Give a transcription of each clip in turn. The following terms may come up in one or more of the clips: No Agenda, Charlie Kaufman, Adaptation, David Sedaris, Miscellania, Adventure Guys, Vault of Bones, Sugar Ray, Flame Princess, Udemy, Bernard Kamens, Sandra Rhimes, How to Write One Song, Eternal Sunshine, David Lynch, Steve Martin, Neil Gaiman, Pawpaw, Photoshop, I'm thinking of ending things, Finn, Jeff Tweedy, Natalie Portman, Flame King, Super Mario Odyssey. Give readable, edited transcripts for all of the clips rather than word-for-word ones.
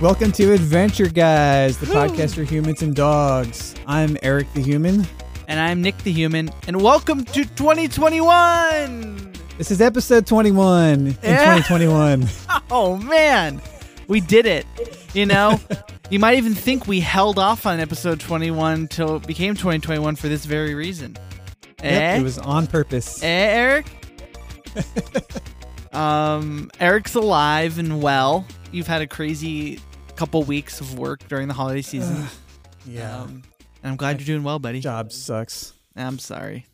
Welcome to Adventure Guys, the podcast for humans and dogs. I'm Eric the Human. And I'm Nick the Human. And welcome to 2021! This is episode 21 in 2021. Oh, man. We did it. You know, you might even think we held off on episode 21 till it became 2021 for this very reason. Yep, It was on purpose. Eric? Eric's alive and well. You've had a crazy couple weeks of work during the holiday season. Yeah. And I'm glad you're doing well, buddy. Job sucks. I'm sorry.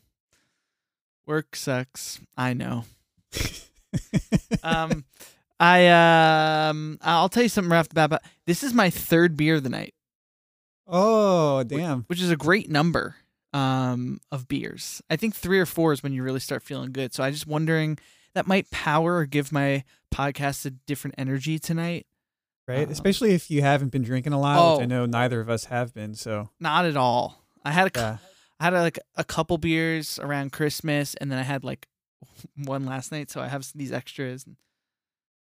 Work sucks. I know. I'll tell you something right off the bat. But this is my third beer of the night. Oh, damn. Which is a great number of beers. I think 3 or 4 is when you really start feeling good. So I'm just wondering... that might power or give my podcast a different energy tonight. Right. Especially if you haven't been drinking a lot, which I know neither of us have been. So not at all. I had I had a couple beers around Christmas, and then I had like one last night. So I have these extras. And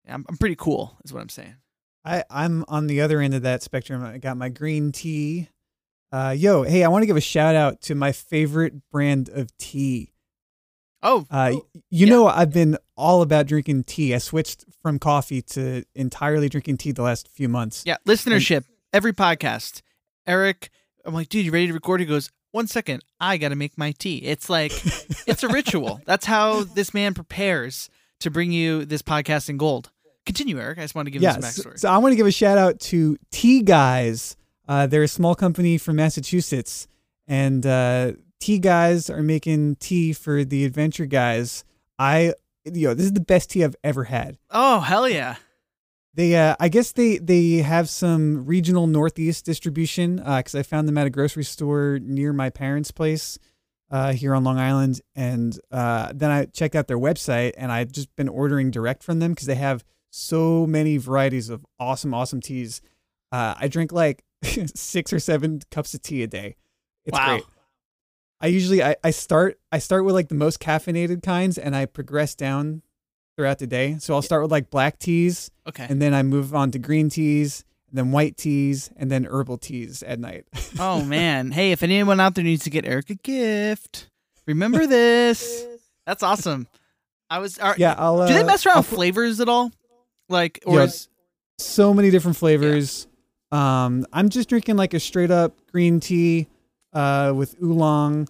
I'm pretty cool is what I'm saying. I'm on the other end of that spectrum. I got my green tea. Hey, I want to give a shout out to my favorite brand of tea. You know, I've been all about drinking tea. I switched from coffee to entirely drinking tea the last few months. Yeah, listenership, every podcast. Eric, I'm like, dude, you ready to record? He goes, 1 second, I got to make my tea. It's like, it's a ritual. That's how this man prepares to bring you this podcast in gold. Continue, Eric. I just want to give you some backstory. So I want to give a shout out to Tea Guys. They're a small company from Massachusetts, and Tea Guys are making tea for the Adventure Guys. This is the best tea I've ever had. Oh, hell yeah. They, I guess they have some regional Northeast distribution because I found them at a grocery store near my parents' place here on Long Island. And then I checked out their website, and I've just been ordering direct from them because they have so many varieties of awesome, awesome teas. I drink like 6 or 7 cups of tea a day. It's great. I start with like the most caffeinated kinds, and I progress down throughout the day. So I'll start with like black teas, and then I move on to green teas, and then white teas, and then herbal teas at night. Oh man! Hey, if anyone out there needs to get Eric a gift, remember this. That's awesome. Do they mess around with flavors at all? Like, or so many different flavors. Yeah. I'm just drinking like a straight up green tea. With oolong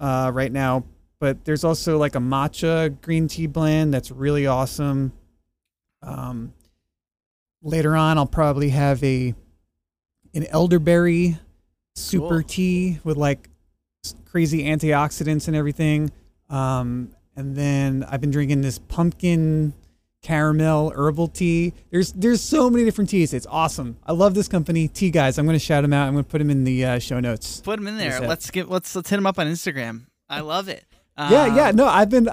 right now, but there's also like a matcha green tea blend that's really awesome. Later on, I'll probably have an elderberry super tea with like crazy antioxidants and everything. And then I've been drinking this pumpkin caramel herbal tea. There's so many different teas. It's awesome. I love this company, Tea Guys. I'm going to shout them out. I'm going to put them in the show notes. Put them in there. Let's hit them up on Instagram. I love it. Yeah. No, I've been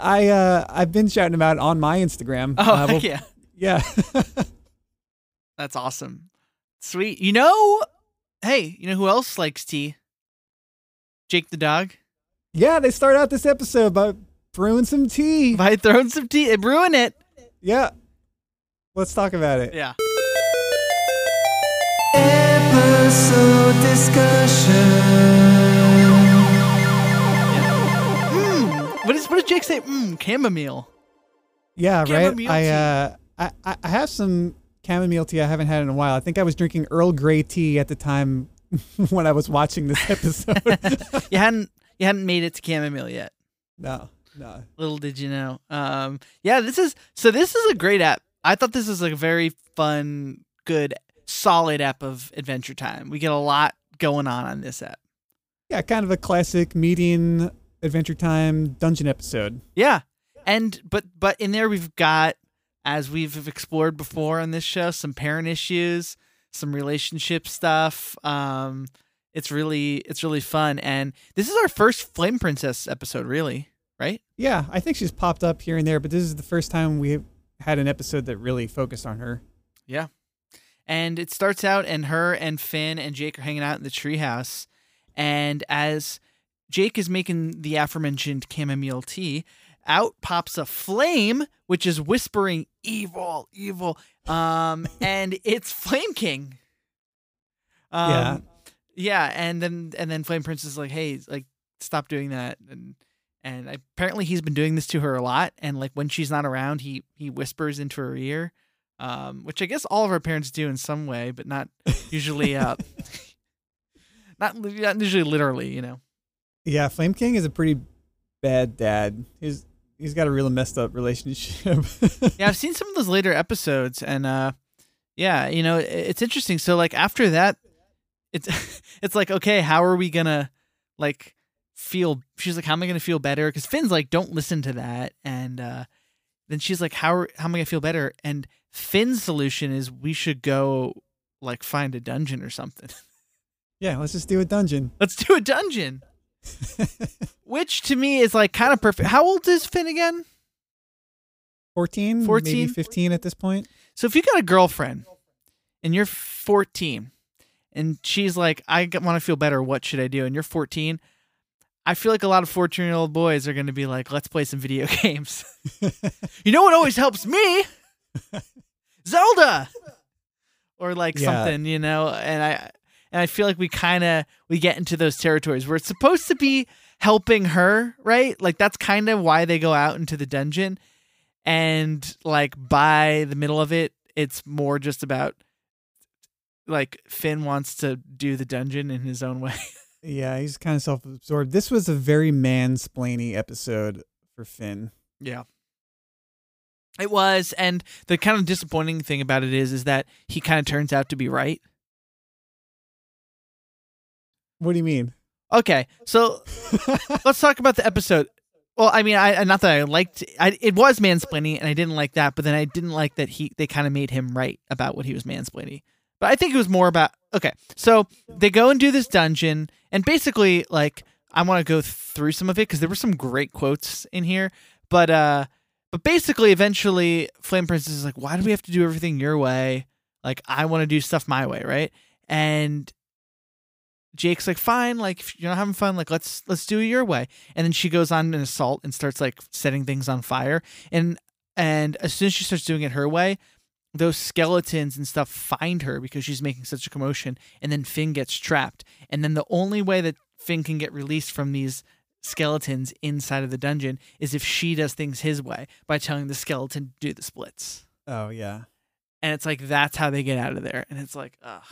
shouting them out on my Instagram. Yeah. That's awesome. Sweet. You know, hey, you know who else likes tea? Jake the dog. Yeah, they start out this episode by brewing some tea. They brewing it. Yeah. Let's talk about it. Yeah. Episode discussion. What does Jake say? Chamomile. Yeah, chamomile, right? I have some chamomile tea I haven't had in a while. I think I was drinking Earl Grey tea at the time when I was watching this episode. You hadn't made it to chamomile yet. No. Little did you know. This is a great app. I thought this was a very fun, good, solid app of Adventure Time. We get a lot going on this app. Yeah, kind of a classic median Adventure Time dungeon episode. Yeah. And but in there we've got, as we've explored before on this show, some parent issues, some relationship stuff. It's really fun, and this is our first Flame Princess episode, really. Right? Yeah, I think she's popped up here and there, but this is the first time we had an episode that really focused on her. Yeah. And it starts out, and her and Finn and Jake are hanging out in the treehouse. And as Jake is making the aforementioned chamomile tea, out pops a flame, which is whispering evil, evil. And it's Flame King. Yeah. And then Flame Princess is like, hey, like, stop doing that. And apparently he's been doing this to her a lot. And like when she's not around, he whispers into her ear, which I guess all of our parents do in some way, but not usually, not usually literally, you know? Yeah. Flame King is a pretty bad dad. He's got a real messed up relationship. Yeah. I've seen some of those later episodes and, yeah, you know, it's interesting. So like after that, it's like, okay, how are we gonna like feel? She's like, how am I gonna feel better? Because Finn's like, don't listen to that. And then she's like, how am I gonna feel better? And Finn's solution is we should go like find a dungeon or something. Yeah, let's just do a dungeon. Let's do a dungeon. Which to me is like kind of perfect. How old is Finn again? 14, maybe 15 at this point. So if you got a girlfriend and you're 14. And she's like, I want to feel better. What should I do? And you're 14. I feel like a lot of 14-year-old boys are going to be like, let's play some video games. You know what always helps me? Zelda! Or like something, you know? And I feel like we get into those territories where it's supposed to be helping her, right? Like that's kind of why they go out into the dungeon. And like by the middle of it, it's more just about like Finn wants to do the dungeon in his own way. Yeah, he's kind of self-absorbed. This was a very mansplainy episode for Finn. Yeah, it was. And the kind of disappointing thing about it is that he kind of turns out to be right. What do you mean? Okay, so let's talk about the episode. Well, I mean, it was mansplaining and I didn't like that, but then I didn't like that they kind of made him right about what he was mansplaining. But I think it was more about, okay, so they go and do this dungeon, and basically, like, I want to go through some of it, because there were some great quotes in here, but basically, eventually, Flame Princess is like, why do we have to do everything your way? Like, I want to do stuff my way, right? And Jake's like, fine, like, if you're not having fun, like, let's do it your way. And then she goes on an assault and starts, like, setting things on fire, and as soon as she starts doing it her way, those skeletons and stuff find her because she's making such a commotion, and then Finn gets trapped. And then the only way that Finn can get released from these skeletons inside of the dungeon is if she does things his way by telling the skeleton to do the splits. Oh yeah. And it's like, that's how they get out of there. And it's like, ugh,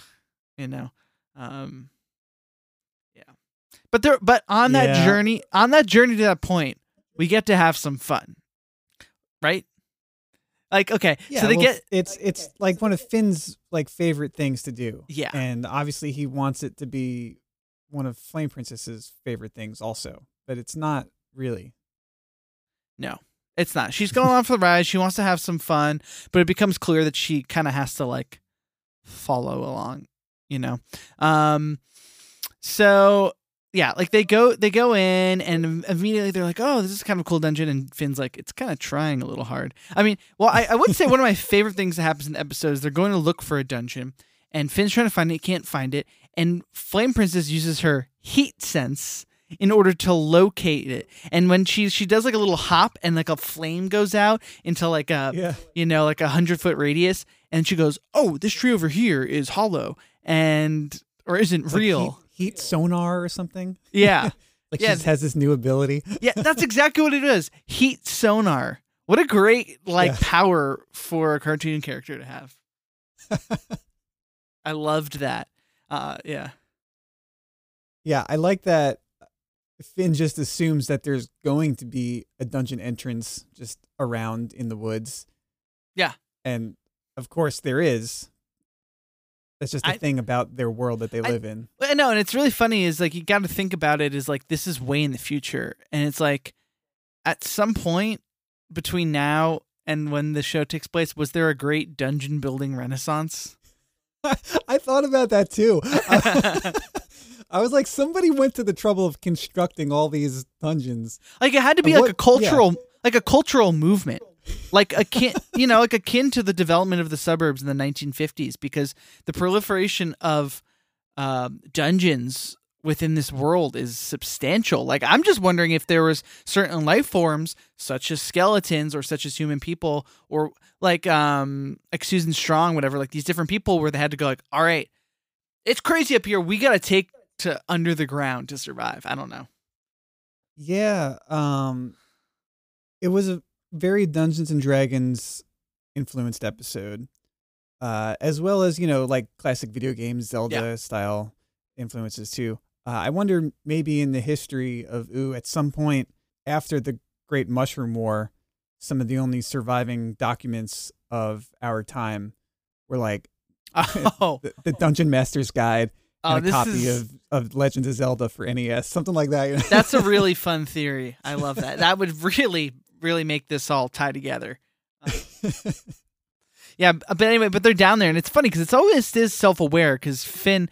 you know? Yeah. But on that journey, to that point, we get to have some fun, right? Like, okay, yeah, so it's like one of Finn's like favorite things to do. Yeah. And obviously he wants it to be one of Flame Princess's favorite things also, but it's not really. No, it's not. She's going on for the ride. She wants to have some fun, but it becomes clear that she kind of has to like follow along, you know? So yeah, like they go in and immediately they're like, oh, this is kind of a cool dungeon. And Finn's like, it's kind of trying a little hard. I mean, well, I would say one of my favorite things that happens in the episode is they're going to look for a dungeon and Finn's trying to find it, can't find it. And Flame Princess uses her heat sense in order to locate it. And when she does like a little hop and like a flame goes out into like you know, like 100-foot radius. And she goes, oh, this tree over here is hollow or isn't real. Heat sonar or something. Yeah. Like she just has this new ability. Yeah, that's exactly what it is. Heat sonar. What a great power for a cartoon character to have. I loved that. Yeah. Yeah, I like that Finn just assumes that there's going to be a dungeon entrance just around in the woods. Yeah. And of course there is. That's just the thing about their world that they live in. No, and it's really funny is like you got to think about it is like this is way in the future. And it's like at some point between now and when the show takes place, was there a great dungeon building renaissance? I thought about that too. I was like, somebody went to the trouble of constructing all these dungeons. Like it had to be like a cultural movement. Like akin, you know, like akin to the development of the suburbs in the 1950s, because the proliferation of dungeons within this world is substantial. Like, I'm just wondering if there was certain life forms such as skeletons or such as human people or like Susan Strong, whatever, like these different people where they had to go like, all right, it's crazy up here. We got to take to under the ground to survive. I don't know. Yeah. It was a very Dungeons and Dragons influenced episode, as well as, you know, like classic video games, Zelda style influences too. I wonder maybe in the history of Ooh, at some point after the Great Mushroom War, some of the only surviving documents of our time were like the Dungeon Master's Guide and a copy of Legend of Zelda for NES, something like that. That's a really fun theory. I love that. That would really, really make this all tie together. Yeah, but anyway, but they're down there, and it's funny because it's always this self-aware because Finn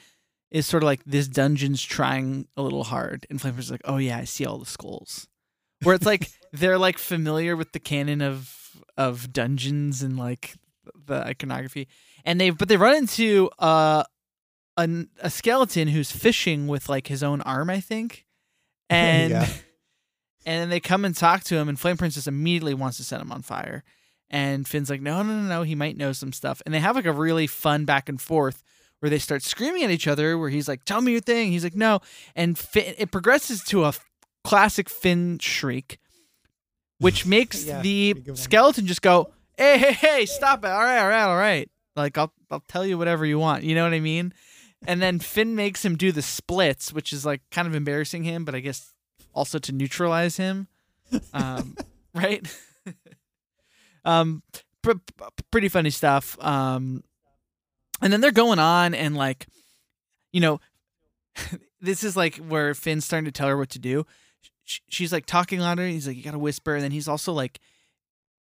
is sort of like, this dungeon's trying a little hard. And Flame Princess is like, oh yeah, I see all the skulls. Where it's like, they're like familiar with the canon of dungeons and like the iconography. And they run into a skeleton who's fishing with like his own arm, I think. And, and then they come and talk to him, and Flame Princess immediately wants to set him on fire. And Finn's like, no, he might know some stuff. And they have like a really fun back and forth where they start screaming at each other, where he's like, tell me your thing. He's like, no. And Finn, it progresses to a classic Finn shriek, which makes the skeleton just go, hey, stop it. All right. Like, I'll tell you whatever you want. You know what I mean? And then Finn makes him do the splits, which is like kind of embarrassing him, but I guess also to neutralize him. Right? Pretty funny stuff. And then they're going on and like, you know, this is like where Finn's starting to tell her what to do. She's like talking louder. He's like, you got to whisper. And then he's also like,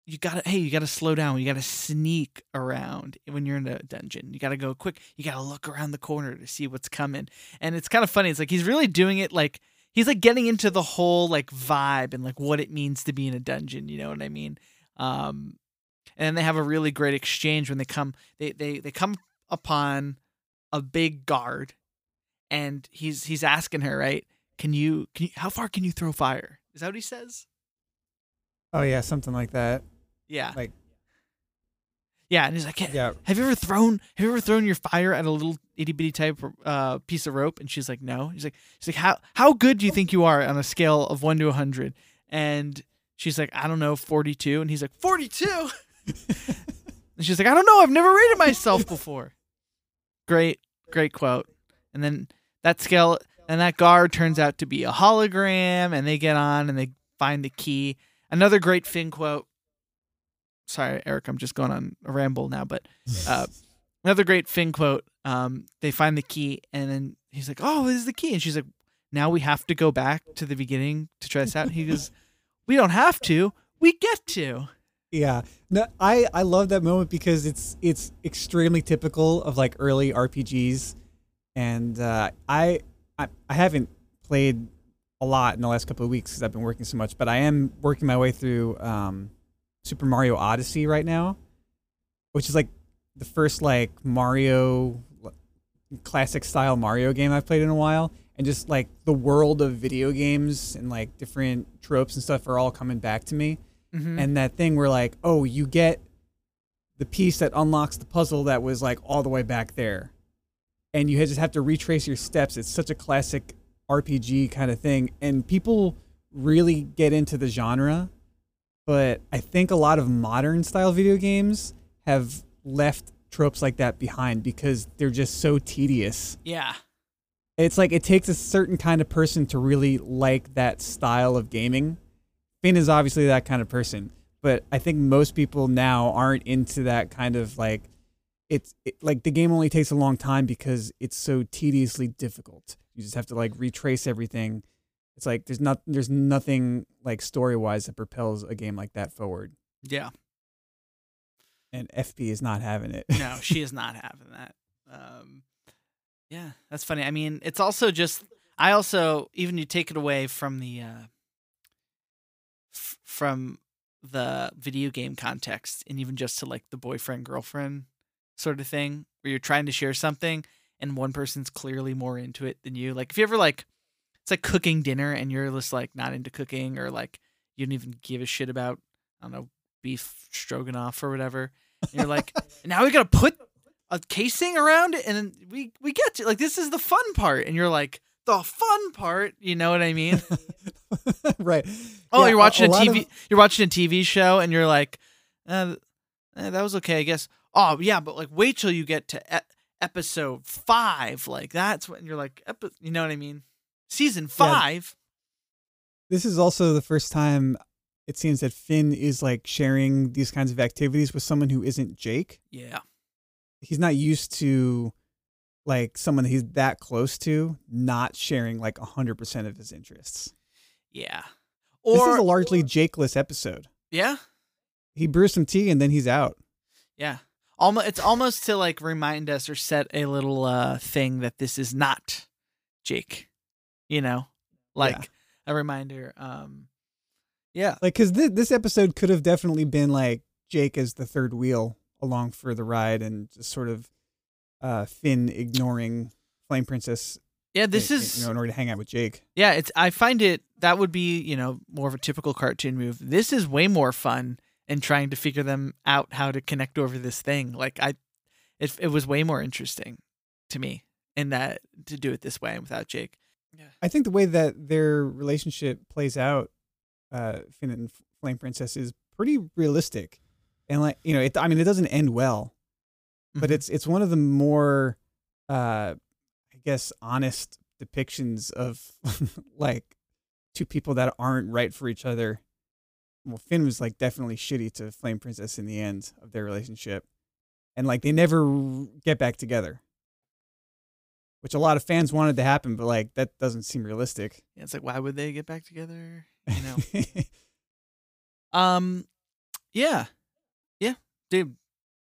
you got to slow down. You got to sneak around when you're in a dungeon. You got to go quick. You got to look around the corner to see what's coming. And it's kind of funny. It's like, he's really doing it. Like, he's like getting into the whole like vibe and like what it means to be in a dungeon. You know what I mean? And they have a really great exchange when they come upon a big guard, and he's asking her, right? Can you how far can you throw fire? Is that what he says? Oh yeah, something like that. Yeah. Like, yeah, and he's like, have you ever thrown your fire at a little itty bitty type piece of rope? And she's like, no. He's like, how good do you think you are on a scale of 1 to 100? And she's like, I don't know, 42. And he's like, 42. And she's like, I don't know. I've never rated myself before. Great quote. And then that scale and that guard turns out to be a hologram, and they get on and they find the key. Another great Finn quote. Sorry, Eric, I'm just going on a ramble now, but another great Finn quote. They find the key, and then he's like, oh, this is the key. And she's like, now we have to go back to the beginning to try this out. And he goes, we don't have to, we get to. Yeah. No, I love that moment because it's extremely typical of like early RPGs, and I haven't played a lot in the last couple of weeks because I've been working so much, but I am working my way through Super Mario Odyssey right now, which is like the first like Mario classic style Mario game I've played in a while, and just like the world of video games and like different tropes and stuff are all coming back to me. Mm-hmm. And that thing where like, oh, you get the piece that unlocks the puzzle that was like all the way back there, and you just have to retrace your steps. It's such a classic RPG kind of thing, and people really get into the genre. But I think a lot of modern style video games have left tropes like that behind because they're just so tedious. Yeah. It's like it takes a certain kind of person to really like that style of gaming. Finn is obviously that kind of person, but I think most people now aren't into that kind of like, like the game only takes a long time because it's so tediously difficult. You just have to like retrace everything. It's like there's nothing like story-wise that propels a game like that forward. Yeah. And FP is not having it. No, she is not having that. Yeah, that's funny. I mean, it's also just, even you take it away from the video game context, and even just to like the boyfriend girlfriend sort of thing where you're trying to share something and one person's clearly more into it than you. Like, if you ever, like, it's like cooking dinner and you're just, like, not into cooking, or, like, you don't even give a shit about, I don't know, beef stroganoff or whatever. And you're like, now we got to put a casing around it, and then we get to, like, this is the fun part. And you're like, the fun part, you know what I mean? Right. Oh, yeah, you're watching you're watching a TV show, and you're like, that was okay, I guess. Oh, yeah, but, like, wait till you get to episode 5. Like, that's when you're like, you know what I mean? Season 5. Yeah. This is also the first time it seems that Finn is, like, sharing these kinds of activities with someone who isn't Jake. Yeah. He's not used to, like, someone that he's that close to not sharing, like, 100% of his interests. Yeah. Or, this is a largely Jake-less episode. Yeah. He brews some tea and then he's out. Yeah. It's almost to, like, remind us or set a little thing that this is not Jake, you know, like a reminder. Yeah. Like, because this episode could have definitely been like Jake as the third wheel along for the ride, and just sort of Finn ignoring Flame Princess. Yeah, this is, you know, in order to hang out with Jake. Yeah, I find that would be, you know, more of a typical cartoon move. This is way more fun. And trying to figure them out how to connect over this thing. Like, it was way more interesting to me in that, to do it this way and without Jake. Yeah. I think the way that their relationship plays out, Finn and Flame Princess, is pretty realistic. And, like, you know, I mean, it doesn't end well, but mm-hmm. it's one of the more, I guess, honest depictions of like two people that aren't right for each other. Well, Finn was, like, definitely shitty to Flame Princess in the end of their relationship. And, like, they never get back together, which a lot of fans wanted to happen, but, like, that doesn't seem realistic. Yeah, it's like, why would they get back together? You know? Yeah. Yeah. Dude,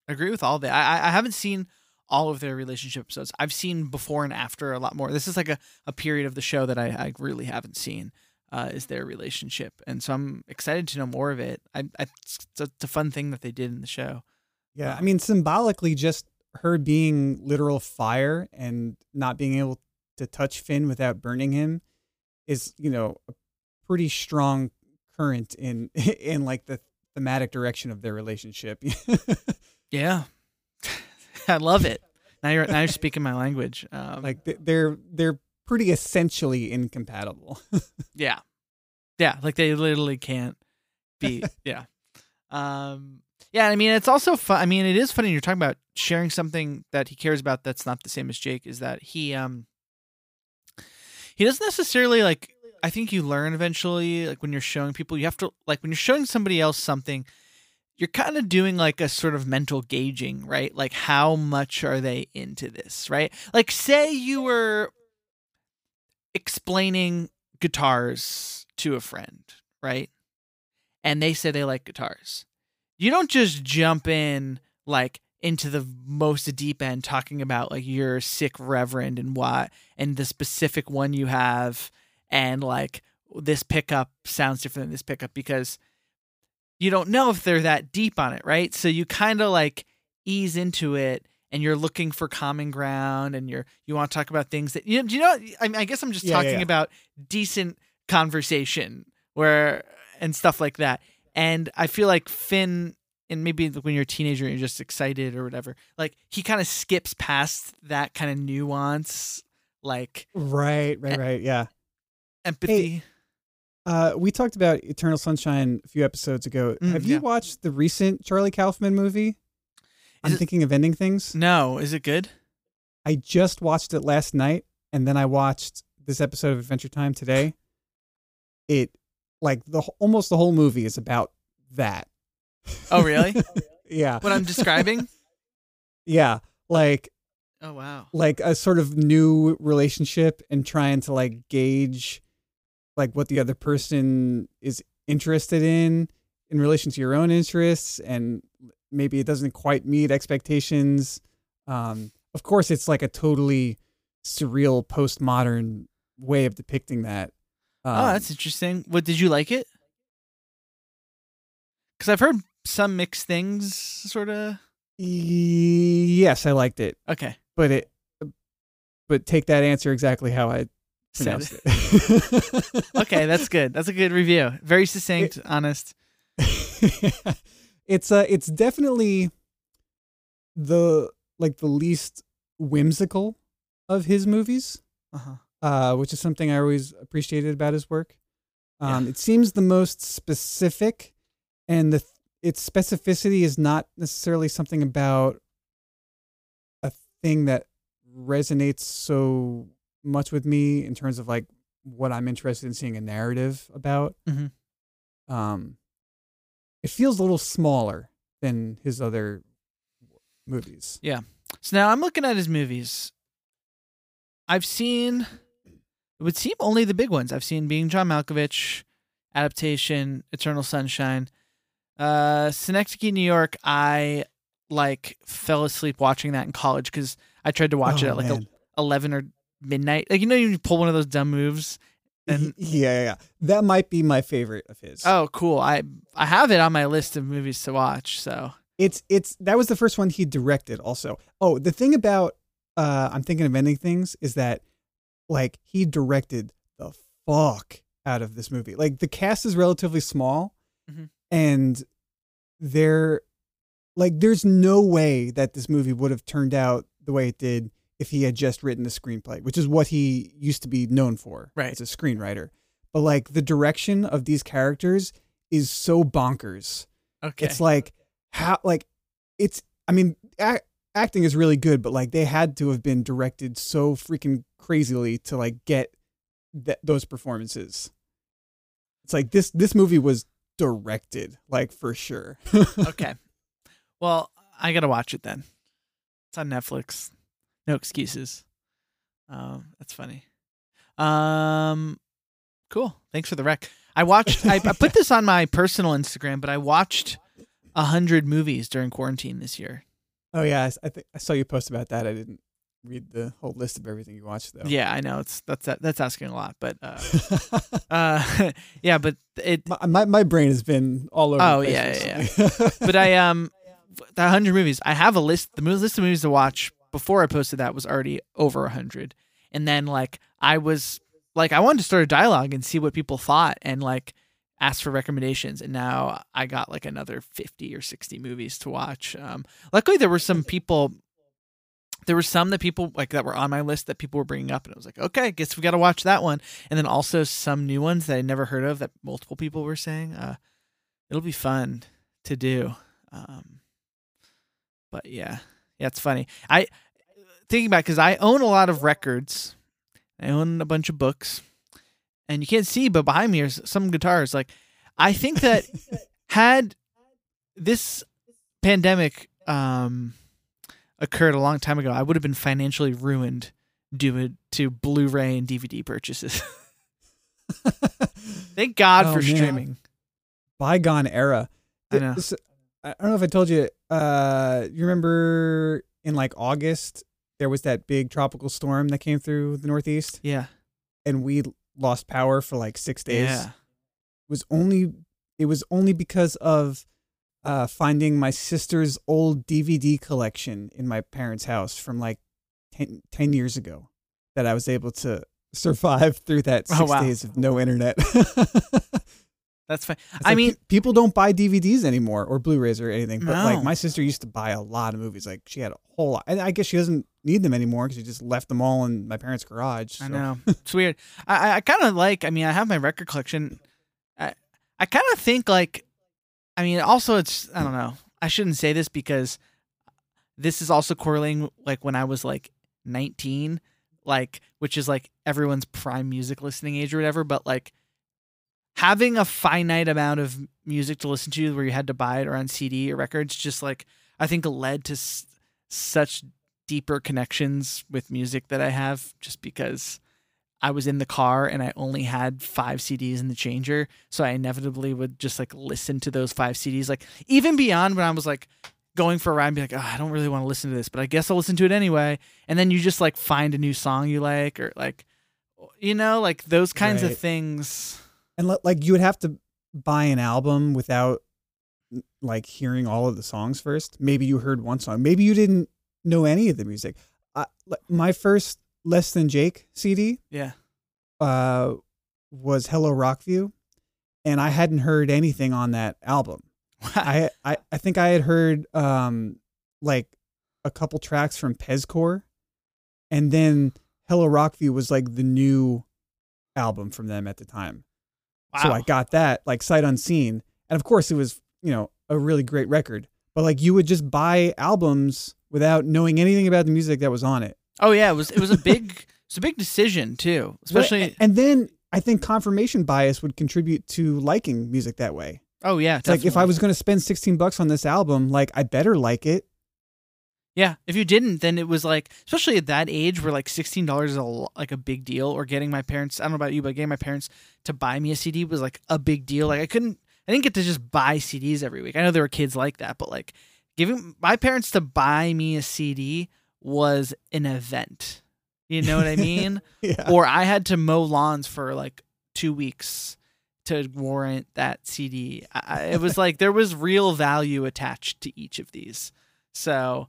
I agree with all that. I haven't seen all of their relationship episodes. I've seen before and after a lot more. This is, like, a period of the show that I really haven't seen. Is their relationship, and so I'm excited to know more of it. It's a fun thing that they did in the show. Yeah, I mean, symbolically, just her being literal fire and not being able to touch Finn without burning him is, you know, a pretty strong current in like the thematic direction of their relationship. Yeah, I love it. Now you're speaking my language. Like they're pretty essentially incompatible. Yeah. Like, they literally can't be. Yeah. Yeah. I mean, it's also fun. I mean, it is funny. You're talking about sharing something that he cares about. That's not the same as Jake, is that he doesn't necessarily, like, I think you learn eventually, like, when you're showing people, you have to, like, when you're showing somebody else something, you're kind of doing, like, a sort of mental gauging, right? Like, how much are they into this, right? Like, say you were explaining guitars to a friend, right? And they say they like guitars. You don't just jump in, like, into the most deep end talking about, like, your sick reverend and why, and the specific one you have, and, like, this pickup sounds different than this pickup, because you don't know if they're that deep on it, right? So you kind of, like, ease into it. And you're looking for common ground, and you want to talk about things that you know. I mean, I guess I'm just talking about decent conversation and stuff like that. And I feel like Finn, and maybe when you're a teenager and you're just excited or whatever, like, he kind of skips past that kind of nuance, like right, yeah, empathy. Hey, we talked about Eternal Sunshine a few episodes ago. Have you watched the recent Charlie Kaufman movie? I'm thinking of ending things. No. Is it good? I just watched it last night, and then I watched this episode of Adventure Time today. It, like, almost the whole movie is about that. Oh, really? Yeah. What I'm describing? Yeah. Like, oh, wow. Like, a sort of new relationship and trying to, like, gauge, like, what the other person is interested in relation to your own interests, and maybe it doesn't quite meet expectations. Of course, it's like a totally surreal postmodern way of depicting that. Oh, that's interesting. What, did you like it? Because I've heard some mixed things, sort of. Yes, I liked it. Okay. But but take that answer exactly how I pronounced it. Okay, that's good. That's a good review. Very succinct, honest. It's definitely the least whimsical of his movies, which is something I always appreciated about his work. It seems the most specific, and its specificity is not necessarily something about a thing that resonates so much with me in terms of like what I'm interested in seeing a narrative about. Mm-hmm. It feels a little smaller than his other movies. Yeah. So now I'm looking at his movies. I've seen, it would seem, only the big ones. I've seen Being John Malkovich, Adaptation, Eternal Sunshine. Synecdoche, New York, I fell asleep watching that in college because I tried to watch it at 11 or midnight. You pull one of those dumb moves. And yeah. That might be my favorite of his. Oh, cool. I have it on my list of movies to watch, so... That was the first one he directed also. Oh, the thing about I'm Thinking of Ending Things is that he directed the fuck out of this movie. The cast is relatively small, mm-hmm. and they're there's no way that this movie would have turned out the way it did if he had just written the screenplay, which is what he used to be known for, right, as a screenwriter. But the direction of these characters is so bonkers. Okay. It's acting is really good, but they had to have been directed so freaking crazily to get those performances. It's this movie was directed, for sure. Okay. Well, I got to watch it then. It's on Netflix. No excuses. That's funny. Cool. Thanks for the rec. I put this on my personal Instagram, but I watched 100 movies during quarantine this year. Oh yeah, I think I saw you post about that. I didn't read the whole list of everything you watched though. Yeah, I know that's asking a lot, but yeah, but it my brain has been all over. Oh yeah. But I the 100 movies, I have a list. The list of movies to watch before I posted that was already over 100, and then I was I wanted to start a dialogue and see what people thought and asked for recommendations, and now I got another 50 or 60 movies to watch. Luckily there were some that were on my list that people were bringing up, and I was okay, guess we got to watch that one. And then also some new ones that I never heard of that multiple people were saying, it'll be fun to do. But yeah, it's funny. I thinking about, cause I own a lot of records. I own a bunch of books. And you can't see, but behind me are some guitars. I think that had this pandemic occurred a long time ago, I would have been financially ruined due to Blu-ray and DVD purchases. Thank God for streaming. Bygone era. I know. I don't know if I told you. You remember in August, there was that big tropical storm that came through the Northeast? Yeah. And we lost power for 6 days. Yeah. It was only because of finding my sister's old DVD collection in my parents' house from 10 years ago that I was able to survive through that 6 days of no internet. That's fine. People don't buy DVDs anymore or Blu-rays or anything, but my sister used to buy a lot of movies. She had a whole lot. And I guess she doesn't need them anymore because she just left them all in my parents' garage. So. I know. It's weird. I kind of I have my record collection. I kind of think also it's, I don't know. I shouldn't say this because this is also correlating when I was 19, which is everyone's prime music listening age or whatever, but having a finite amount of music to listen to where you had to buy it or on CD or records just I think led to such deeper connections with music that I have, just because I was in the car and I only had 5 CDs in the changer. So I inevitably would just listen to those 5 CDs. Even beyond when I was going for a ride and be I don't really want to listen to this, but I guess I'll listen to it anyway. And then you just find a new song you like, or those kinds of things. And you would have to buy an album without hearing all of the songs first. Maybe you heard one song. Maybe you didn't know any of the music. My first Less Than Jake CD. Yeah. Was Hello Rockview, and I hadn't heard anything on that album. I think I had heard like a couple tracks from Pezcore, and then Hello Rockview was like the new album from them at the time. Wow. So I got that like sight unseen, and of course it was, you know, a really great record. But like you would just buy albums without knowing anything about the music that was on it. Oh yeah, it was a big it's a big decision too, especially. Well, and then I think confirmation bias would contribute to liking music that way. Oh yeah, it's definitely. Like if I was going to spend $16 on this album, like I better like it. Yeah, if you didn't, then it was like, especially at that age where like $16 is a big deal, or getting my parents, I don't know about you, but getting my parents to buy me a CD was like a big deal. Like I didn't get to just buy CDs every week. I know there were kids like that, but like giving my parents to buy me a CD was an event. You know what I mean? Yeah. Or I had to mow lawns for like 2 weeks to warrant that CD. It was like there was real value attached to each of these. So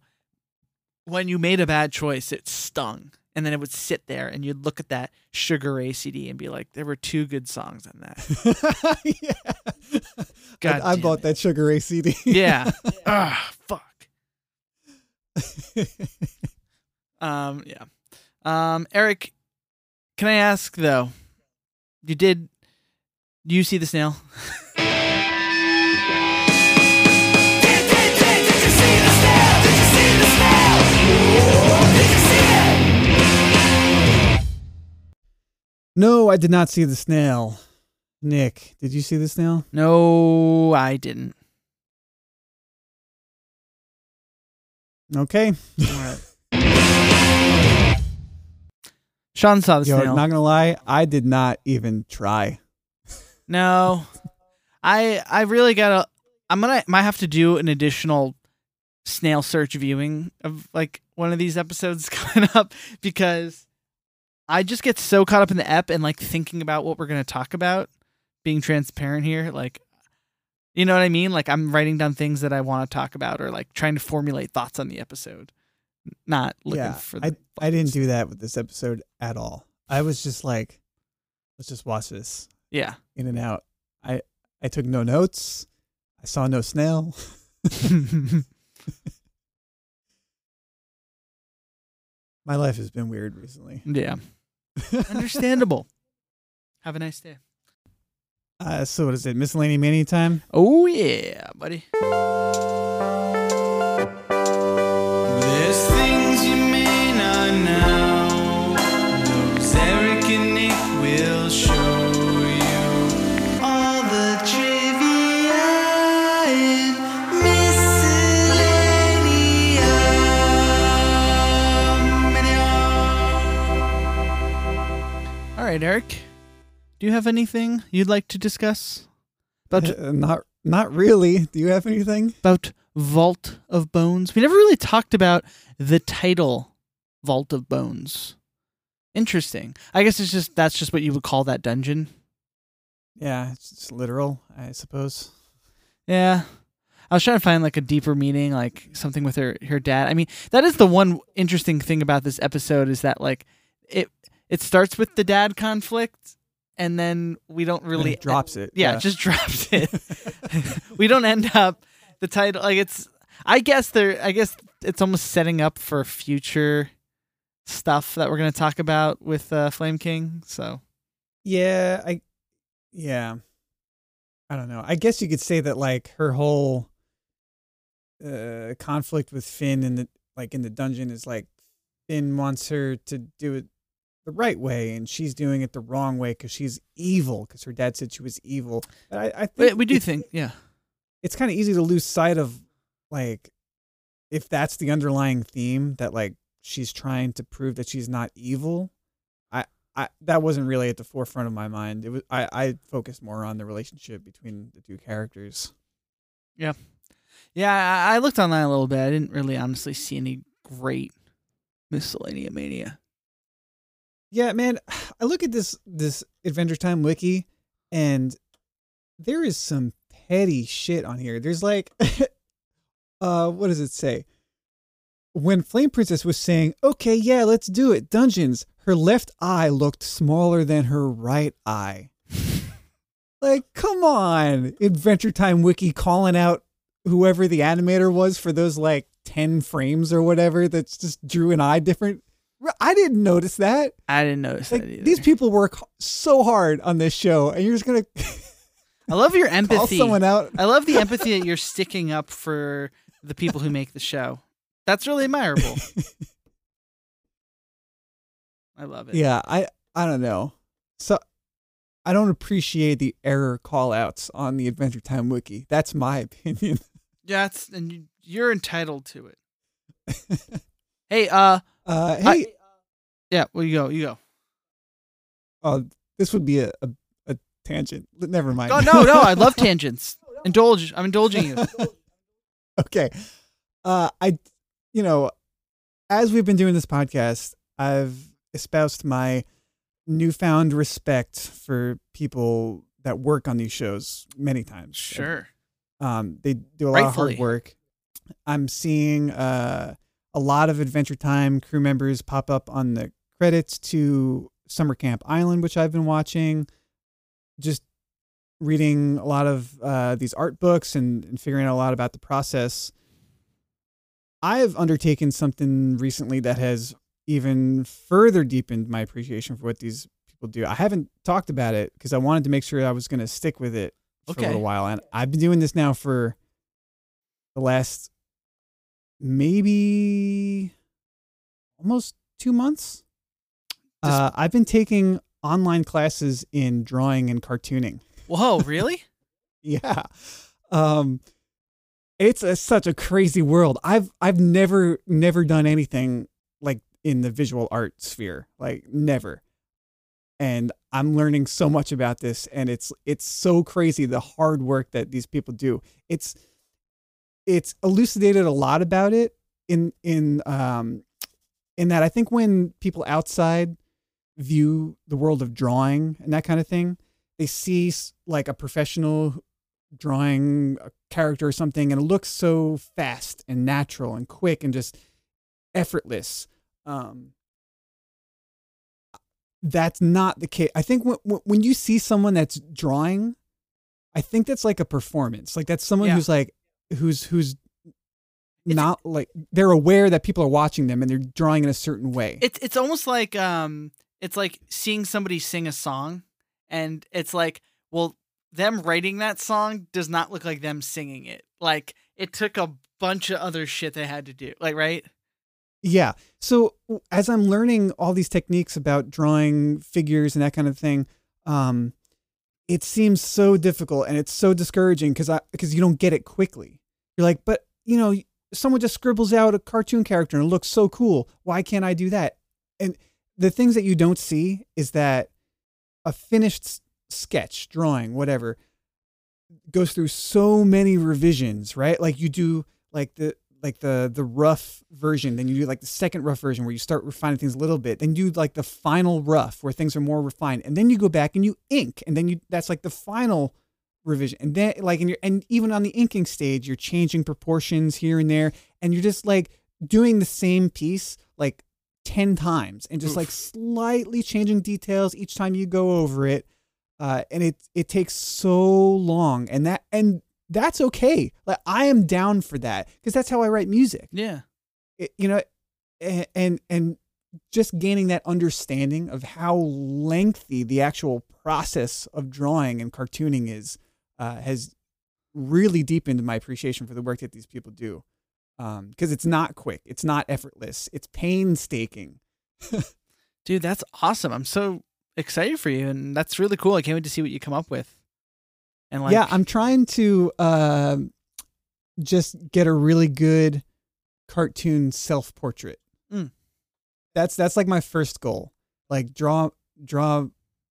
when you made a bad choice, it stung. And then it would sit there and you'd look at that Sugar Ray CD and be like, there were two good songs on that. Yeah. God, I bought that Sugar Ray CD. Yeah. Ah, fuck. Yeah. Eric, can I ask though, do you see the snail? No, I did not see the snail. Nick, did you see the snail? No, I didn't. Okay. All right. Sean saw the snail. Not gonna lie, I did not even try. No, I really gotta. I might have to do an additional snail search viewing of like one of these episodes coming up, because I just get so caught up in the ep and like thinking about what we're going to talk about, being transparent here. Like, you know what I mean? Like I'm writing down things that I want to talk about, or like trying to formulate thoughts on the episode, not looking for the I didn't do that with this episode at all. I was just like, let's just watch this. Yeah. In and out. I took no notes. I saw no snail. My life has been weird recently. Yeah. Understandable. Have a nice day. So what is it? Miscellany Mania time? Oh, yeah, buddy. There's things you may not know. Those Eric and Nick will show you all the trivia in Miscellania. All right, Eric. Do you have anything you'd like to discuss? About not really. Do you have anything? About Vault of Bones? We never really talked about the title Vault of Bones. Interesting. I guess it's just that's just what you would call that dungeon. Yeah, it's literal, I suppose. Yeah. I was trying to find like a deeper meaning, like something with her dad. I mean, that is the one interesting thing about this episode, is that like it starts with the dad conflict, and then we don't really... It drops it. Yeah, it just drops it. We don't end up... The title... like it's. I guess it's almost setting up for future stuff that we're going to talk about with Flame King, so... Yeah, I don't know. I guess you could say that, like, her whole conflict with Finn in the dungeon is, like, Finn wants her to do it the right way, and she's doing it the wrong way because she's evil, because her dad said she was evil. But I think we think it's kind of easy to lose sight of, like, if that's the underlying theme, that like she's trying to prove that she's not evil. I that wasn't really at the forefront of my mind. It was I focused more on the relationship between the two characters. Yeah. I looked online a little bit. I didn't really honestly see any great Miscellania Mania. Yeah, man, I look at this Adventure Time wiki, and there is some petty shit on here. There's like, what does it say? when Flame Princess was saying, okay, yeah, let's do it, dungeons, her left eye looked smaller than her right eye. Like, come on, Adventure Time Wiki calling out whoever the animator was for those, like, 10 frames or whatever that's just drew an eye different. I didn't notice that. I didn't notice that either. These people work so hard on this show, and you're just going to... I love your empathy. Call someone out. I love the empathy that you're sticking up for the people who make the show. That's really admirable. I love it. Yeah, I don't know. So I don't appreciate the error call-outs on the Adventure Time Wiki. That's my opinion. Yeah, and you're entitled to it. Hey, yeah, well, you go. Oh, this would be a tangent. Never mind. Oh, no, I love tangents. Indulge. I'm indulging you. Okay. As we've been doing this podcast, I've espoused my newfound respect for people that work on these shows many times. Sure. They do a lot of hard work. I'm seeing a lot of Adventure Time crew members pop up on the credits to Summer Camp Island, which I've been watching, just reading a lot of these art books and figuring out a lot about the process. I've undertaken something recently that has even further deepened my appreciation for what these people do. I haven't talked about it because I wanted to make sure I was going to stick with it for a little while. And I've been doing this now for the last... maybe almost 2 months. I've been taking online classes in drawing and cartooning. Whoa, really? Yeah. It's such a crazy world. I've never done anything like in the visual art sphere, like never. And I'm learning so much about this, and it's so crazy the hard work that these people do. It's elucidated a lot about it in that I think when people outside view the world of drawing and that kind of thing, they see like a professional drawing a character or something, and it looks so fast and natural and quick and just effortless. That's not the case. I think when you see someone that's drawing, I think that's like a performance. Like that's someone who's like, who's not like they're aware that people are watching them and they're drawing in a certain way. It's almost like it's like seeing somebody sing a song, and it's like, well, them writing that song does not look like them singing it. Like it took a bunch of other shit they had to do. Like, right? Yeah. So as I'm learning all these techniques about drawing figures and that kind of thing, it seems so difficult, and it's so discouraging because you don't get it quickly. You're like, but you know, someone just scribbles out a cartoon character and it looks so cool. Why can't I do that? And the things that you don't see is that a finished sketch, drawing, whatever, goes through so many revisions, right? Like you do like the rough version, then you do like the second rough version where you start refining things a little bit, then you do like the final rough where things are more refined, and then you go back and you ink, and then that's like the final revision, and then like and even on the inking stage you're changing proportions here and there, and you're just like doing the same piece like 10 times and just like slightly changing details each time you go over it, and it takes so long, and that's okay. Like I am down for that because that's how I write music. Yeah. And just gaining that understanding of how lengthy the actual process of drawing and cartooning is, has really deepened my appreciation for the work that these people do. Cause it's not quick. It's not effortless. It's painstaking. Dude, that's awesome. I'm so excited for you, and that's really cool. I can't wait to see what you come up with. And like, yeah, I'm trying to just get a really good cartoon self-portrait. Mm. That's like my first goal. Like draw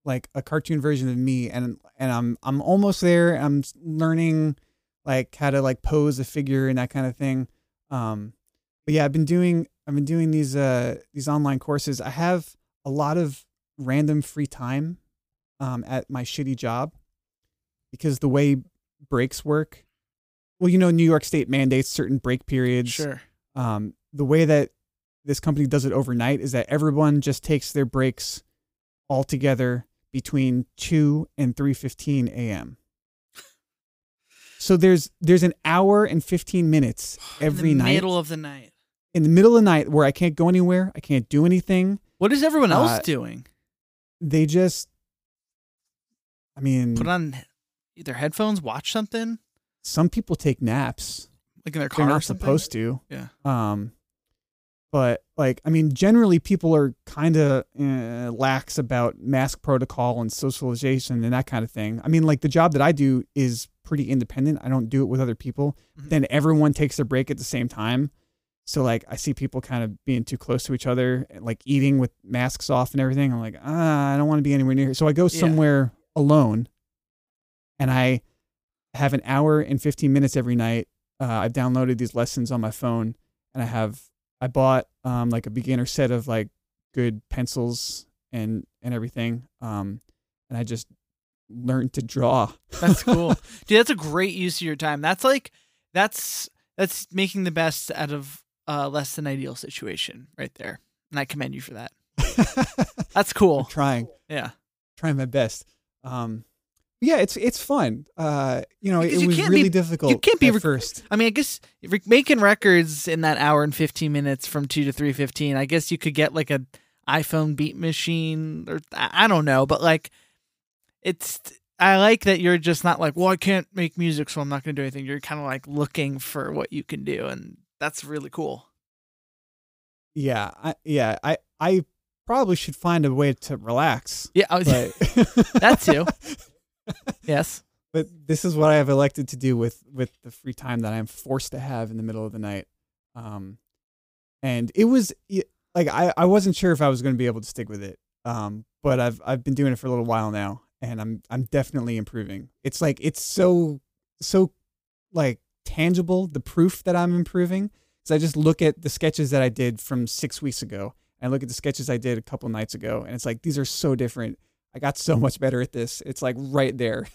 like a cartoon version of me, and I'm almost there. I'm learning like how to like pose a figure and that kind of thing. But yeah, I've been doing these online courses. I have a lot of random free time at my shitty job, because the way breaks work, well, you know, New York State mandates certain break periods. Sure. the way that this company does it overnight is that everyone just takes their breaks all together between 2 and 3:15 a.m. So there's an hour and 15 minutes every night. In the middle of the night where I can't go anywhere. I can't do anything. What is everyone else doing? They just, I mean. Put on their headphones, watch something. Some people take naps. Like in their car. They're not supposed to. Yeah. But like, I mean, generally people are kind of lax about mask protocol and socialization and that kind of thing. I mean, like the job that I do is pretty independent. I don't do it with other people. Mm-hmm. Then everyone takes their break at the same time. So like I see people kind of being too close to each other, and like eating with masks off and everything. I'm like, I don't want to be anywhere near here. So I go somewhere alone, and I have an hour and 15 minutes every night. I've downloaded these lessons on my phone, and I bought like a beginner set of like good pencils and everything. And I just learned to draw. That's cool. Dude, that's a great use of your time. That's like, that's making the best out of a less than ideal situation right there. And I commend you for that. That's cool. I'm trying. Yeah. Trying my best. Yeah, it's fun. You know, it was really difficult. You can't be rehearsed. I mean, I guess making records in that hour and 15 minutes from 2 to 3:15. I guess you could get like an iPhone beat machine, or I don't know, but like it's. I like that you're just not like, well, I can't make music, so I'm not going to do anything. You're kind of like looking for what you can do, and that's really cool. Yeah, I probably should find a way to relax. Yeah, that too. Yes, but this is what I have elected to do with the free time that I'm forced to have in the middle of the night. And it was like I wasn't sure if I was going to be able to stick with it, but I've been doing it for a little while now, and I'm definitely improving. It's like it's so like tangible, the proof that I'm improving. So I just look at the sketches that I did from 6 weeks ago, and I look at the sketches I did a couple nights ago, and it's like these are so different. I got so much better at this. It's like right there.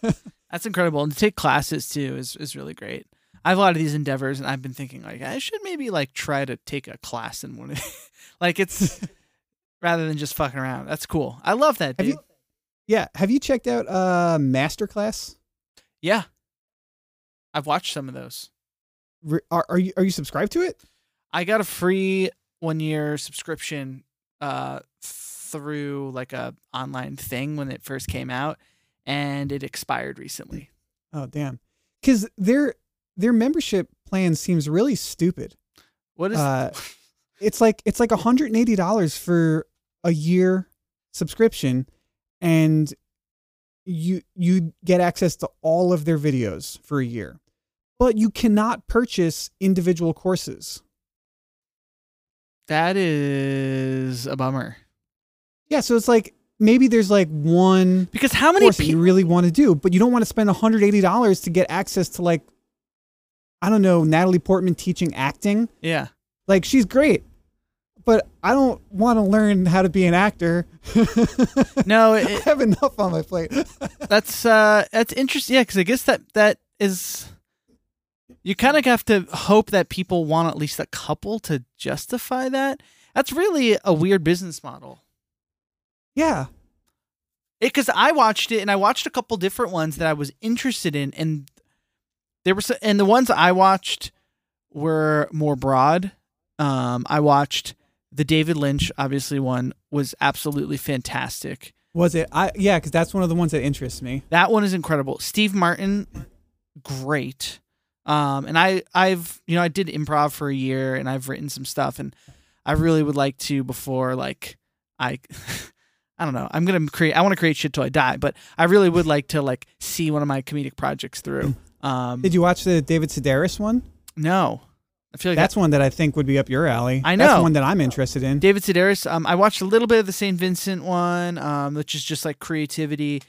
That's incredible. And to take classes too is really great. I have a lot of these endeavors, and I've been thinking like I should maybe like try to take a class in one of like it's rather than just fucking around. That's cool. I love that, dude. Have you checked out Masterclass? Yeah. I've watched some of those. Are you subscribed to it? I got a free 1-year subscription through like a online thing when it first came out, and it expired recently. Oh damn. Cause their membership plan seems really stupid. What is it's like $180 for a year subscription, and you get access to all of their videos for a year, but you cannot purchase individual courses. That is a bummer. Yeah, so it's like maybe there's like one because how many course you really want to do, but you don't want to spend $180 to get access to like, I don't know, Natalie Portman teaching acting. Yeah, like she's great, but I don't want to learn how to be an actor. No, I have enough on my plate. That's interesting. Yeah, because I guess that is you kind of have to hope that people want at least a couple to justify that. That's really a weird business model. Yeah. Because I watched it, and I watched a couple different ones that I was interested in, and there were and the ones I watched were more broad. I watched the David Lynch, obviously one was absolutely fantastic. Was it? Yeah, because that's one of the ones that interests me. That one is incredible. Steve Martin, great. And I did improv for a year, and I've written some stuff, and I really would like to before like I don't know. I want to create shit till I die, but I really would like to like see one of my comedic projects through. Did you watch the David Sedaris one? No. I feel like that's one that I think would be up your alley. I know. That's one that I'm interested in. David Sedaris. I watched a little bit of the St. Vincent one, which is just like creativity,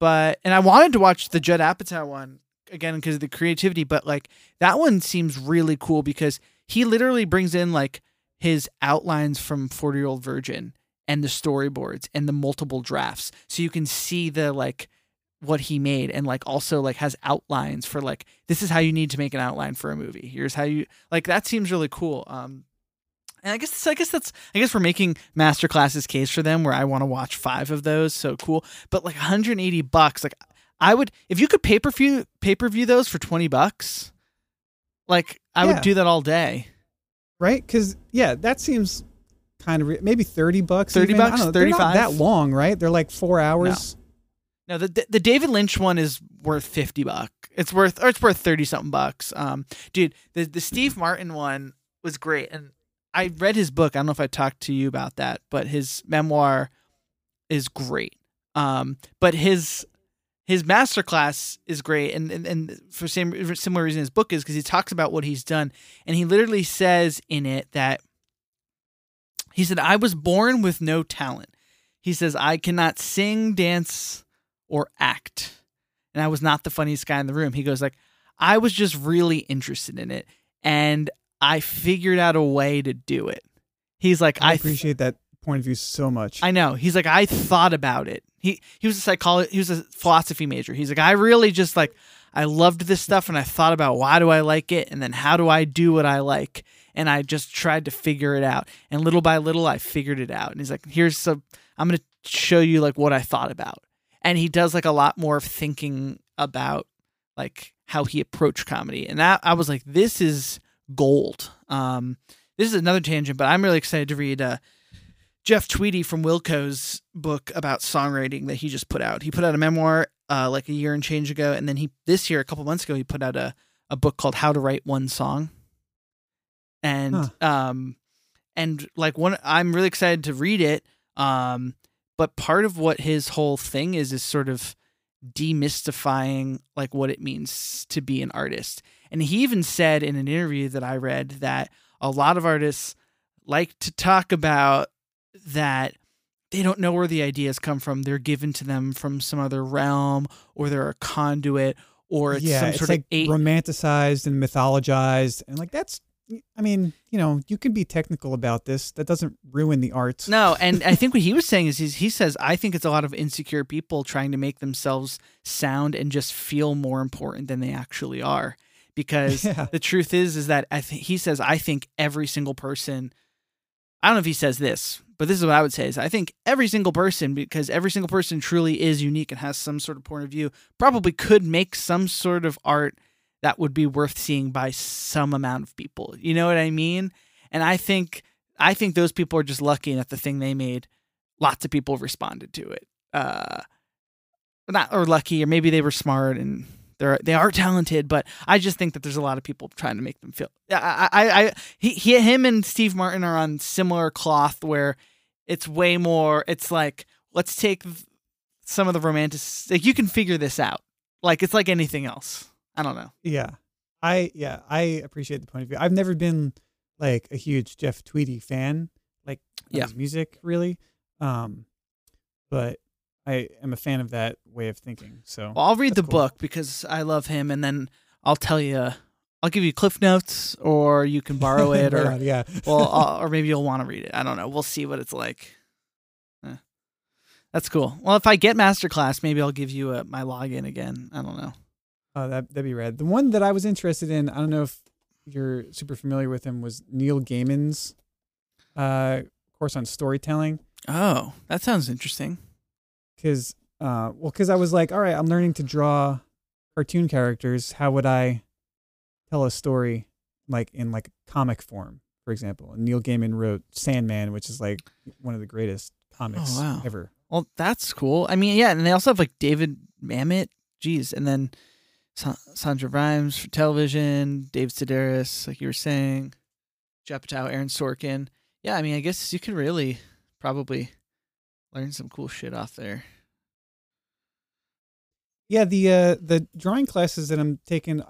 and I wanted to watch the Judd Apatow one again because of the creativity, but like that one seems really cool because he literally brings in like his outlines from 40-Year-Old Virgin. And the storyboards and the multiple drafts. So you can see the like what he made, and like also like has outlines for like this is how you need to make an outline for a movie. Here's how you like that seems really cool. And I guess we're making masterclasses case for them, where I want to watch 5 of those. So cool. But like $180, like I would, if you could pay-per-view those for $20, like I would do that all day. Right? Because that seems kind of maybe $30. $30, I don't know, 35. They're not that long, right? They're like 4 hours. No, the David Lynch one is worth $50. It's worth 30-something bucks. Dude, the Steve Martin one was great, and I read his book. I don't know if I talked to you about that, but his memoir is great. But his masterclass is great, and for similar reason his book is, because he talks about what he's done, and he literally says in it that he said, "I was born with no talent." He says, "I cannot sing, dance, or act. And I was not the funniest guy in the room." He goes like, "I was just really interested in it, and I figured out a way to do it." He's like, I appreciate that point of view so much. I know. He's like, "I thought about it." He was a psychologist. He was a philosophy major. He's like, "I really just like, I loved this stuff, and I thought about why do I like it, and then how do I do what I like, and I just tried to figure it out, and little by little I figured it out." And he's like, I'm going to show you like what I thought about. And he does like a lot more of thinking about like how he approached comedy. And that, I was like, this is gold. This is another tangent, but I'm really excited to read Jeff Tweedy from Wilco's book about songwriting that he just put out. He put out a memoir like a year and change ago. And then a couple months ago, he put out a book called How to Write One Song. And, I'm really excited to read it. But part of what his whole thing is sort of demystifying like what it means to be an artist. And he even said in an interview that I read that a lot of artists like to talk about that they don't know where the ideas come from. They're given to them from some other realm, or they're a conduit, or it's romanticized and mythologized. And like that's, I mean, you know, you can be technical about this. That doesn't ruin the arts. No, and I think what he was saying is he says, "I think it's a lot of insecure people trying to make themselves sound and just feel more important than they actually are." Because the truth is that he says, "I think every single person," I don't know if he says this, but this is what I would say is, I think every single person, because every single person truly is unique and has some sort of point of view, probably could make some sort of art that would be worth seeing by some amount of people. You know what I mean? And I think those people are just lucky that the thing they made, lots of people responded to it. Or lucky, or maybe they were smart and they are talented. But I just think that there's a lot of people trying to make them feel. Him and Steve Martin are on similar cloth, where it's way more. It's like, let's take some of the romantic. Like, you can figure this out. Like, it's like anything else. I don't know. I appreciate the point of view. I've never been like a huge Jeff Tweedy fan, like his music really. But I am a fan of that way of thinking. So I'll read the book because I love him, and then I'll tell you. I'll give you cliff notes, or you can borrow it, or or maybe you'll want to read it. I don't know. We'll see what it's like. That's cool. Well, if I get masterclass, maybe I'll give you my login again. I don't know. That'd be rad. The one that I was interested in, I don't know if you're super familiar with him, was Neil Gaiman's course on storytelling. Oh, that sounds interesting. Because I was like, all right, I'm learning to draw cartoon characters. How would I tell a story like in like comic form, for example? And Neil Gaiman wrote Sandman, which is like one of the greatest comics ever. Well, that's cool. I mean, yeah, and they also have like David Mamet. Geez, and then Sandra Rhimes for television, David Sedaris, like you were saying, Judd Apatow, Aaron Sorkin. Yeah, I mean, I guess you could really probably learn some cool shit off there. Yeah, the drawing classes that I'm taking,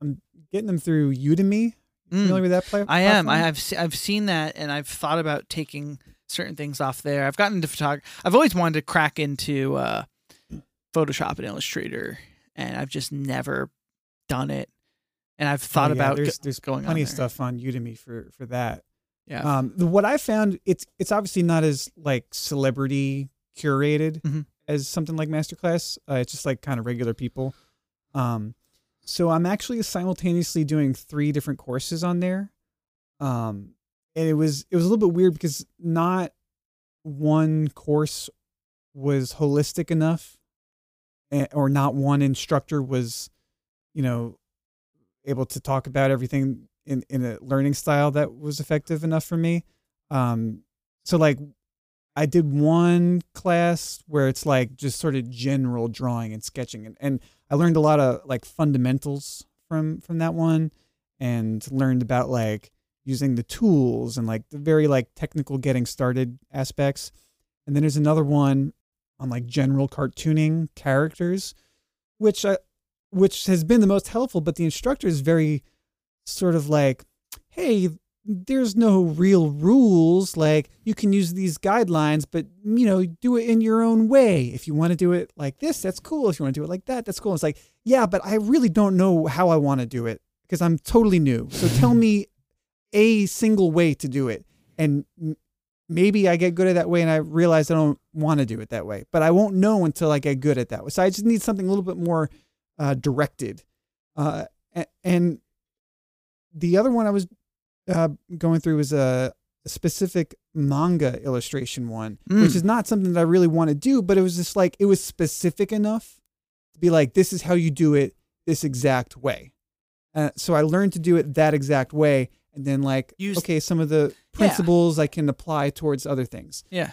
I'm getting them through Udemy. Familiar with that platform? I am. I've seen that, and I've thought about taking certain things off there. I've gotten into photography. I've always wanted to crack into Photoshop and Illustrator. And I've just never done it. And I've thought about there's going plenty of stuff on Udemy for that. Yeah. What I found, it's obviously not as like celebrity curated as something like Masterclass. It's just like kind of regular people. So I'm actually simultaneously doing 3 different courses on there. And it was a little bit weird because not one course was holistic enough, or not one instructor was, you know, able to talk about everything in a learning style that was effective enough for me. So like I did one class where it's like just sort of general drawing and sketching. And I learned a lot of like fundamentals from that one, and learned about like using the tools and like the very like technical getting started aspects. And then there's another one on like general cartooning characters, which has been the most helpful, but the instructor is very sort of like, hey, there's no real rules. Like you can use these guidelines, but you know, do it in your own way. If you want to do it like this, that's cool. If you want to do it like that, that's cool. And it's like, yeah, but I really don't know how I want to do it because I'm totally new. So tell me a single way to do it. And maybe I get good at that way and I realize I don't want to do it that way, but I won't know until I get good at that way. So I just need something a little bit more directed. And the other one I was going through was a specific manga illustration one, which is not something that I really want to do, but it was just like, it was specific enough to be like, this is how you do it this exact way. So I learned to do it that exact way. And then like, okay, some of the principles I can apply towards other things. Yeah.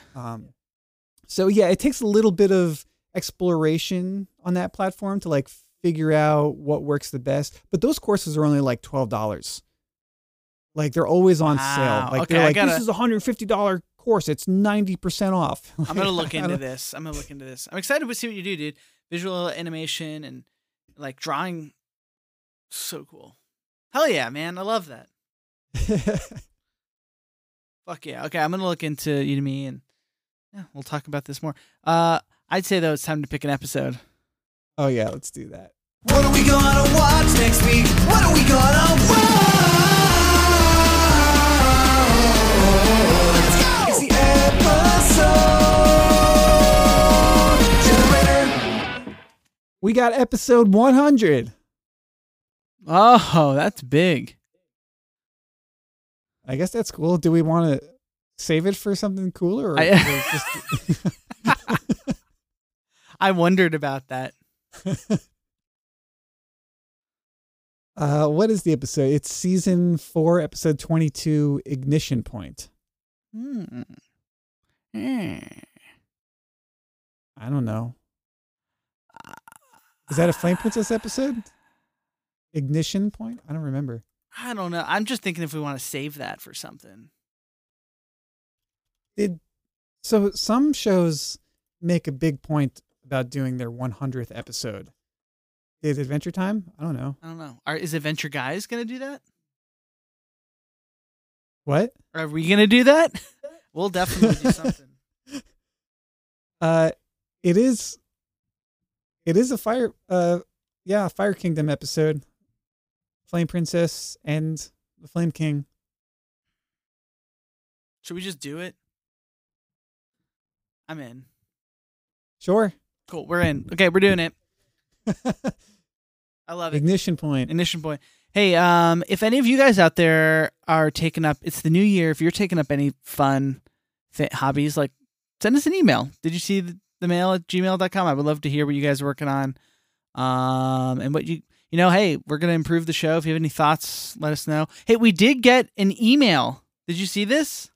So yeah, it takes a little bit of exploration on that platform to like figure out what works the best. But those courses are only like $12. Like they're always on sale. Like they're like, this is a $150 course. It's 90% off. I'm going to look into this. I'm excited to see what you do, dude. Visual animation and like drawing. So cool. Hell yeah, man. I love that. Fuck yeah. Okay. I'm going to look into Udemy and yeah, we'll talk about this more. I'd say though, it's time to pick an episode. Oh yeah. Let's do that. What are we going to watch next week? What are we going to watch? It's the episode generator. We got episode 100. Oh, that's big. I guess that's cool. Do we want to save it for something cooler? Or I wondered about that. What is the episode? It's season 4, episode 22, Ignition Point. I don't know. Is that a Flame Princess episode? Ignition Point? I don't remember. I don't know. I'm just thinking if we want to save that for something. So some shows make a big point about doing their 100th episode. Is Adventure Time? I don't know. Is Adventure Guys going to do that? What? Are we going to do that? We'll definitely do something. It is a Fire Fire Kingdom episode. Flame Princess and the Flame King. Should we just do it? I'm in. Sure. Cool, we're in. Okay, we're doing it. I love it. Ignition Point. Hey, if any of you guys out there are taking up, it's the new year. If you're taking up any fun hobbies, like send us an email. Did you see the mail at gmail.com? I would love to hear what you guys are working on. And what you know, hey, we're going to improve the show. If you have any thoughts, let us know. Hey, we did get an email. Did you see this?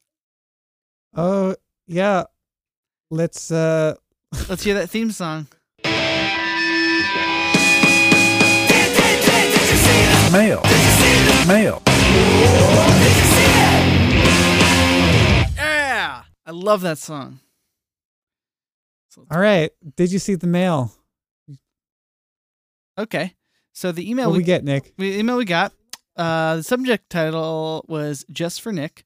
Oh, yeah. Let's hear that theme song. Mail. Yeah, I love that song. All right, did you see the mail? Okay, so the email we get, Nick. The email we got. The subject title was "Just for Nick,"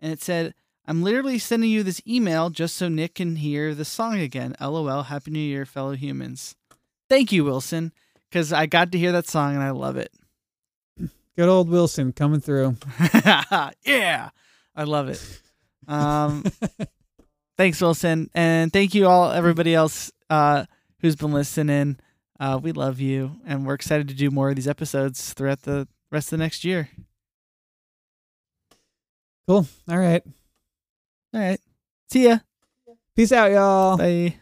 and it said, "I'm literally sending you this email just so Nick can hear the song again. LOL. Happy New Year, fellow humans." Thank you, Wilson, because I got to hear that song and I love it. Good old Wilson coming through. Yeah. I love it. Thanks, Wilson. And thank you all, everybody else who's been listening. We love you. And we're excited to do more of these episodes throughout the rest of the next year. Cool. All right. See ya. Peace out, y'all. Bye.